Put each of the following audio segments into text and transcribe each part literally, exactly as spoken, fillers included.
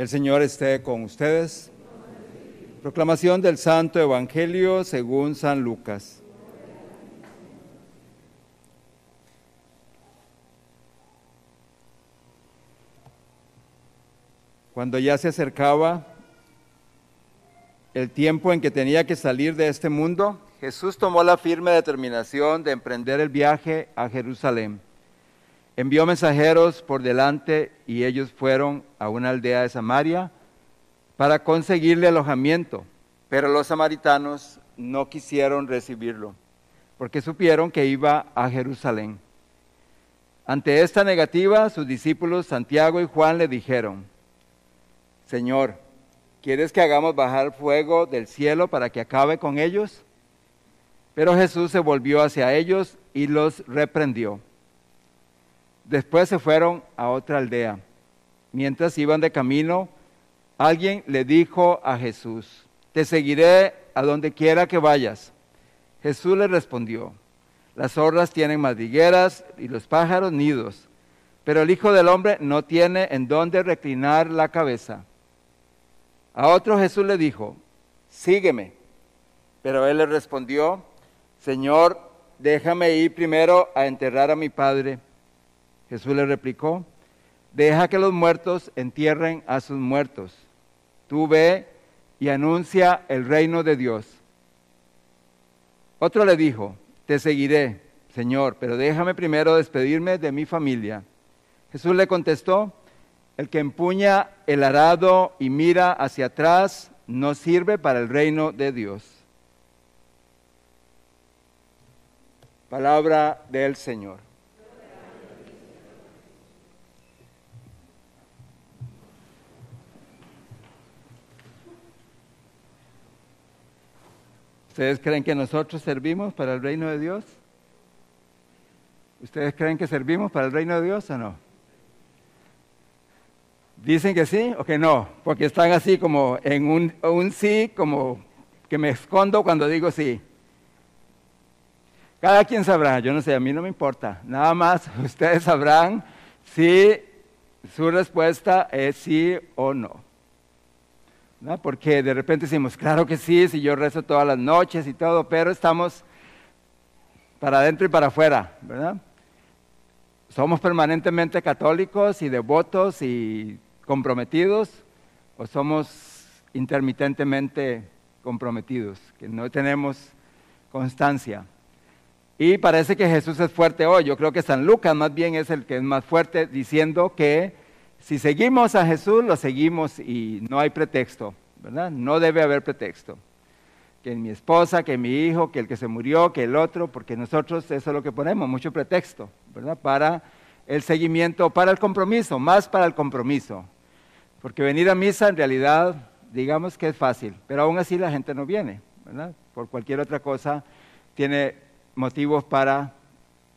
El Señor esté con ustedes. Proclamación del Santo Evangelio según San Lucas. Cuando ya se acercaba el tiempo en que tenía que salir de este mundo, Jesús tomó la firme determinación de emprender el viaje a Jerusalén. Envió mensajeros por delante y ellos fueron a una aldea de Samaria para conseguirle alojamiento, pero los samaritanos no quisieron recibirlo, porque supieron que iba a Jerusalén. Ante esta negativa, sus discípulos Santiago y Juan le dijeron: Señor, ¿quieres que hagamos bajar fuego del cielo para que acabe con ellos? Pero Jesús se volvió hacia ellos y los reprendió. Después se fueron a otra aldea. Mientras iban de camino, alguien le dijo a Jesús: Te seguiré a donde quiera que vayas. Jesús le respondió: Las zorras tienen madrigueras y los pájaros nidos, pero el Hijo del Hombre no tiene en dónde reclinar la cabeza. A otro Jesús le dijo: Sígueme. Pero él le respondió: Señor, déjame ir primero a enterrar a mi padre. Jesús le replicó: Deja que los muertos entierren a sus muertos. Tú ve y anuncia el reino de Dios. Otro le dijo: Te seguiré, Señor, pero déjame primero despedirme de mi familia. Jesús le contestó: El que empuña el arado y mira hacia atrás no sirve para el reino de Dios. Palabra del Señor. ¿Ustedes creen que nosotros servimos para el reino de Dios? ¿Ustedes creen que servimos para el reino de Dios o no? ¿Dicen que sí o que no? Porque están así como en un, un sí, como que me escondo cuando digo sí. Cada quien sabrá, yo no sé, a mí no me importa. Nada más ustedes sabrán si su respuesta es sí o no. ¿No? Porque de repente decimos, claro que sí, si yo rezo todas las noches y todo, pero estamos para adentro y para afuera, ¿verdad? ¿Somos permanentemente católicos y devotos y comprometidos, o somos intermitentemente comprometidos, que no tenemos constancia? Y parece que Jesús es fuerte hoy. Yo creo que San Lucas más bien es el que es más fuerte, diciendo que si seguimos a Jesús, lo seguimos y no hay pretexto, ¿verdad? No debe haber pretexto. Que mi esposa, que mi hijo, que el que se murió, que el otro, porque nosotros eso es lo que ponemos, mucho pretexto, ¿verdad? Para el seguimiento, para el compromiso, más para el compromiso. Porque venir a misa en realidad, digamos que es fácil, pero aún así la gente no viene, ¿verdad? Por cualquier otra cosa tiene motivos para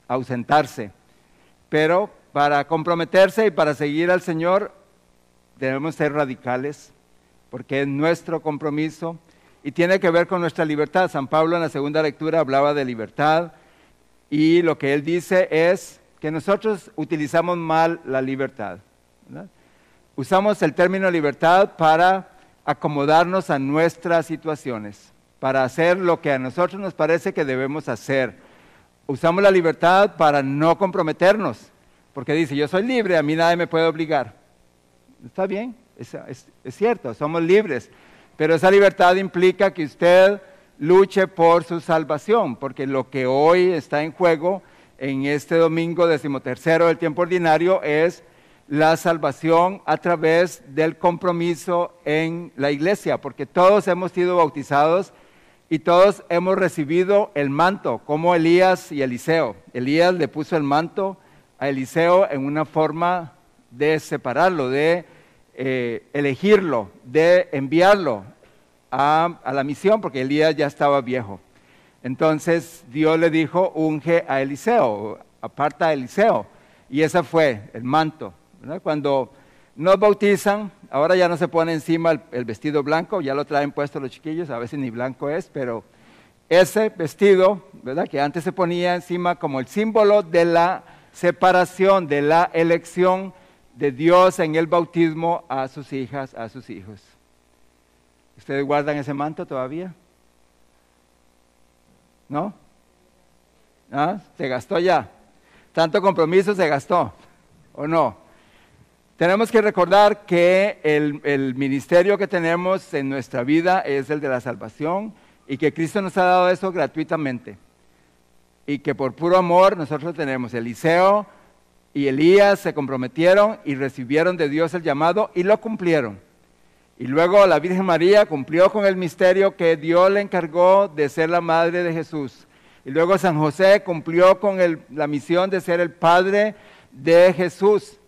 ausentarse, pero para comprometerse y para seguir al Señor debemos ser radicales, porque es nuestro compromiso y tiene que ver con nuestra libertad. San Pablo en la segunda lectura hablaba de libertad y lo que él dice es que nosotros utilizamos mal la libertad, ¿verdad? Usamos el término libertad para acomodarnos a nuestras situaciones, para hacer lo que a nosotros nos parece que debemos hacer. Usamos la libertad para no comprometernos. Porque dice, yo soy libre, a mí nadie me puede obligar. Está bien, es, es, es cierto, somos libres. Pero esa libertad implica que usted luche por su salvación, porque lo que hoy está en juego, en este domingo decimotercero del tiempo ordinario, es la salvación a través del compromiso en la iglesia, porque todos hemos sido bautizados y todos hemos recibido el manto, como Elías y Eliseo. Elías le puso el manto a Eliseo en una forma de separarlo, de eh, elegirlo, de enviarlo a, a la misión, porque Elías ya estaba viejo. Entonces Dios le dijo, unge a Eliseo, aparta a Eliseo, y ese fue el manto, ¿verdad? Cuando nos bautizan, ahora ya no se pone encima el, el vestido blanco, ya lo traen puesto los chiquillos, a veces ni blanco es, pero ese vestido, ¿verdad?, que antes se ponía encima como el símbolo de la separación, de la elección de Dios en el bautismo a sus hijas, a sus hijos. ¿Ustedes guardan ese manto todavía? ¿No? ¿Ah? Se gastó ya. Tanto compromiso se gastó, ¿o no? Tenemos que recordar que el, el ministerio que tenemos en nuestra vida es el de la salvación y que Cristo nos ha dado eso gratuitamente. Y que por puro amor nosotros tenemos. Eliseo y Elías se comprometieron y recibieron de Dios el llamado y lo cumplieron. Y luego la Virgen María cumplió con el misterio que Dios le encargó de ser la madre de Jesús. Y luego San José cumplió con el, la misión de ser el padre de Jesús,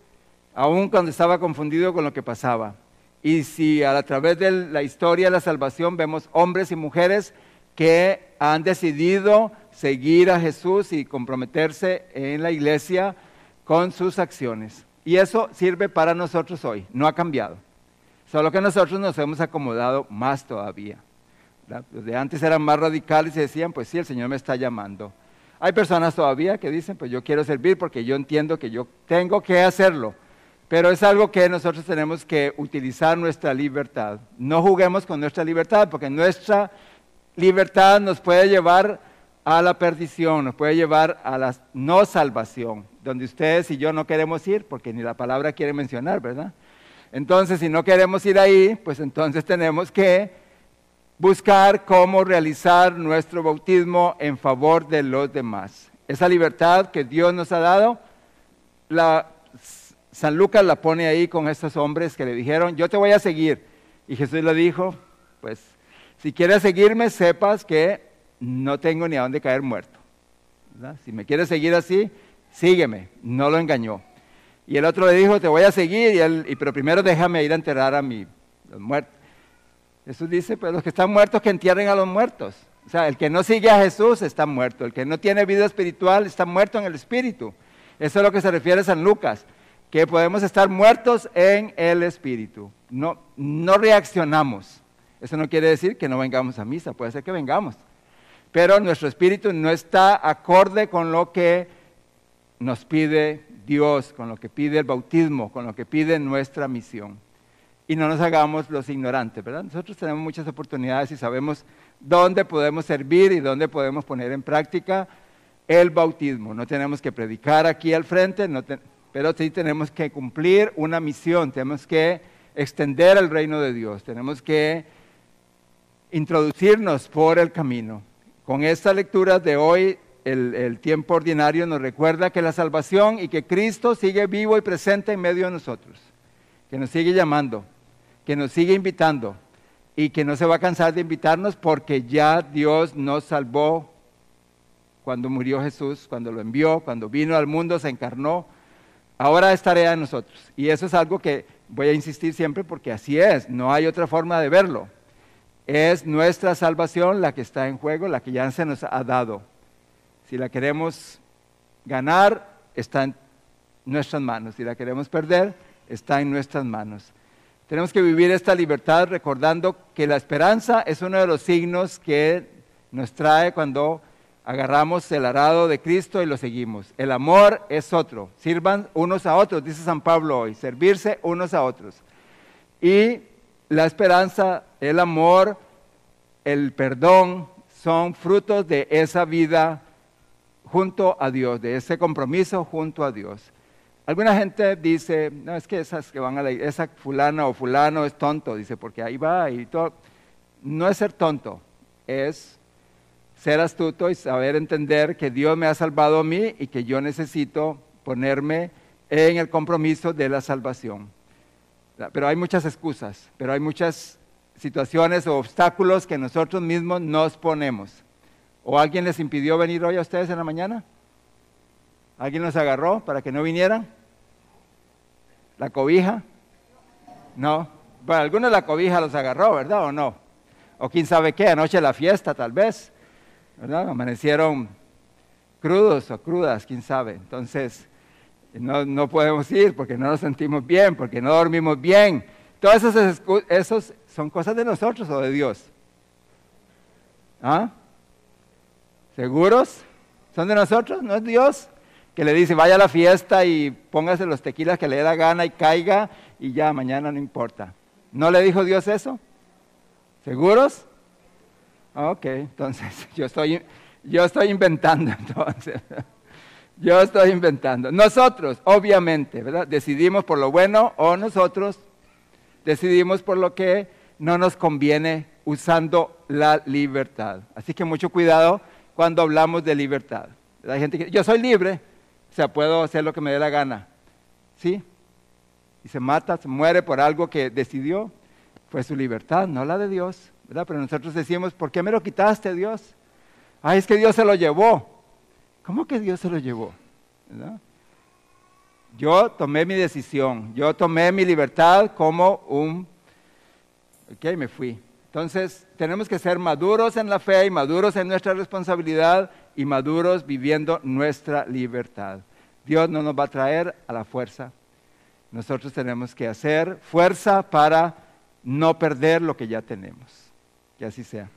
aun cuando estaba confundido con lo que pasaba. Y si a través de la historia de la salvación vemos hombres y mujeres que han decidido seguir a Jesús y comprometerse en la iglesia con sus acciones. Y eso sirve para nosotros hoy, no ha cambiado. Solo que nosotros nos hemos acomodado más todavía. Los de antes eran más radicales y decían, pues sí, el Señor me está llamando. Hay personas todavía que dicen, pues yo quiero servir porque yo entiendo que yo tengo que hacerlo. Pero es algo que nosotros tenemos que utilizar nuestra libertad. No juguemos con nuestra libertad, porque nuestra libertad nos puede llevar a la perdición, nos puede llevar a la no salvación, donde ustedes y yo no queremos ir, porque ni la palabra quiere mencionar, ¿verdad? Entonces, si no queremos ir ahí, pues entonces tenemos que buscar cómo realizar nuestro bautismo en favor de los demás. Esa libertad que Dios nos ha dado, la San Lucas la pone ahí con estos hombres que le dijeron, yo te voy a seguir. Y Jesús le dijo, pues, si quieres seguirme, sepas que no tengo ni a dónde caer muerto. ¿Verdad? Si me quieres seguir así, sígueme. No lo engañó. Y el otro le dijo, te voy a seguir, y él, y, pero primero déjame ir a enterrar a mi, los muertos. Jesús dice, pues los que están muertos, que entierren a los muertos. O sea, el que no sigue a Jesús está muerto. El que no tiene vida espiritual está muerto en el espíritu. Eso es a lo que se refiere San Lucas. Que podemos estar muertos en el espíritu, no, no reaccionamos. Eso no quiere decir que no vengamos a misa, puede ser que vengamos, pero nuestro espíritu no está acorde con lo que nos pide Dios, con lo que pide el bautismo, con lo que pide nuestra misión. Y no nos hagamos los ignorantes, ¿verdad? Nosotros tenemos muchas oportunidades y sabemos dónde podemos servir y dónde podemos poner en práctica el bautismo. No tenemos que predicar aquí al frente, no tenemos... Pero sí tenemos que cumplir una misión, tenemos que extender el reino de Dios, tenemos que introducirnos por el camino. Con esta lectura de hoy, el, el tiempo ordinario nos recuerda que la salvación y que Cristo sigue vivo y presente en medio de nosotros, que nos sigue llamando, que nos sigue invitando y que no se va a cansar de invitarnos porque ya Dios nos salvó cuando murió Jesús, cuando lo envió, cuando vino al mundo, se encarnó. Ahora es tarea de nosotros, y eso es algo que voy a insistir siempre porque así es, no hay otra forma de verlo. Es nuestra salvación la que está en juego, la que ya se nos ha dado. Si la queremos ganar, está en nuestras manos, si la queremos perder, está en nuestras manos. Tenemos que vivir esta libertad recordando que la esperanza es uno de los signos que nos trae cuando agarramos el arado de Cristo y lo seguimos. El amor es otro. Sirvan unos a otros, dice San Pablo hoy. Servirse unos a otros. Y la esperanza, el amor, el perdón son frutos de esa vida junto a Dios, de ese compromiso junto a Dios. Alguna gente dice, no, es que esas que van a la iglesia, esa fulana o fulano es tonto, dice, porque ahí va y todo. No es ser tonto, es ser astuto y saber entender que Dios me ha salvado a mí y que yo necesito ponerme en el compromiso de la salvación. Pero hay muchas excusas, pero hay muchas situaciones o obstáculos que nosotros mismos nos ponemos. ¿O alguien les impidió venir hoy a ustedes en la mañana? ¿Alguien los agarró para que no vinieran? ¿La cobija? No. Bueno, algunos la cobija los agarró, ¿verdad? ¿O no? O quién sabe qué, anoche la fiesta tal vez. ¿Verdad? Amanecieron crudos o crudas, quién sabe. Entonces, no, no podemos ir porque no nos sentimos bien, porque no dormimos bien. Todas esas esos son cosas de nosotros o de Dios. ¿Ah? ¿Seguros? ¿Son de nosotros? ¿No es Dios? que le dice vaya a la fiesta y póngase los tequilas que le da gana y caiga y ya, mañana no importa. ¿No le dijo Dios eso? ¿Seguros? Ok, entonces yo estoy, yo estoy inventando entonces. Yo estoy inventando. Nosotros, obviamente, ¿verdad? Decidimos por lo bueno o nosotros decidimos por lo que no nos conviene usando la libertad. Así que mucho cuidado cuando hablamos de libertad. Hay gente que, yo soy libre, o sea, puedo hacer lo que me dé la gana. ¿Sí? Y se mata, se muere por algo que decidió. Fue su libertad, no la de Dios, ¿verdad? Pero nosotros decimos, ¿por qué me lo quitaste, Dios? Ay, es que Dios se lo llevó. ¿Cómo que Dios se lo llevó? ¿Verdad? Yo tomé mi decisión, yo tomé mi libertad como un... Ok, me fui. Entonces, tenemos que ser maduros en la fe y maduros en nuestra responsabilidad y maduros viviendo nuestra libertad. Dios no nos va a traer a la fuerza. Nosotros tenemos que hacer fuerza para no perder lo que ya tenemos. Que así sea.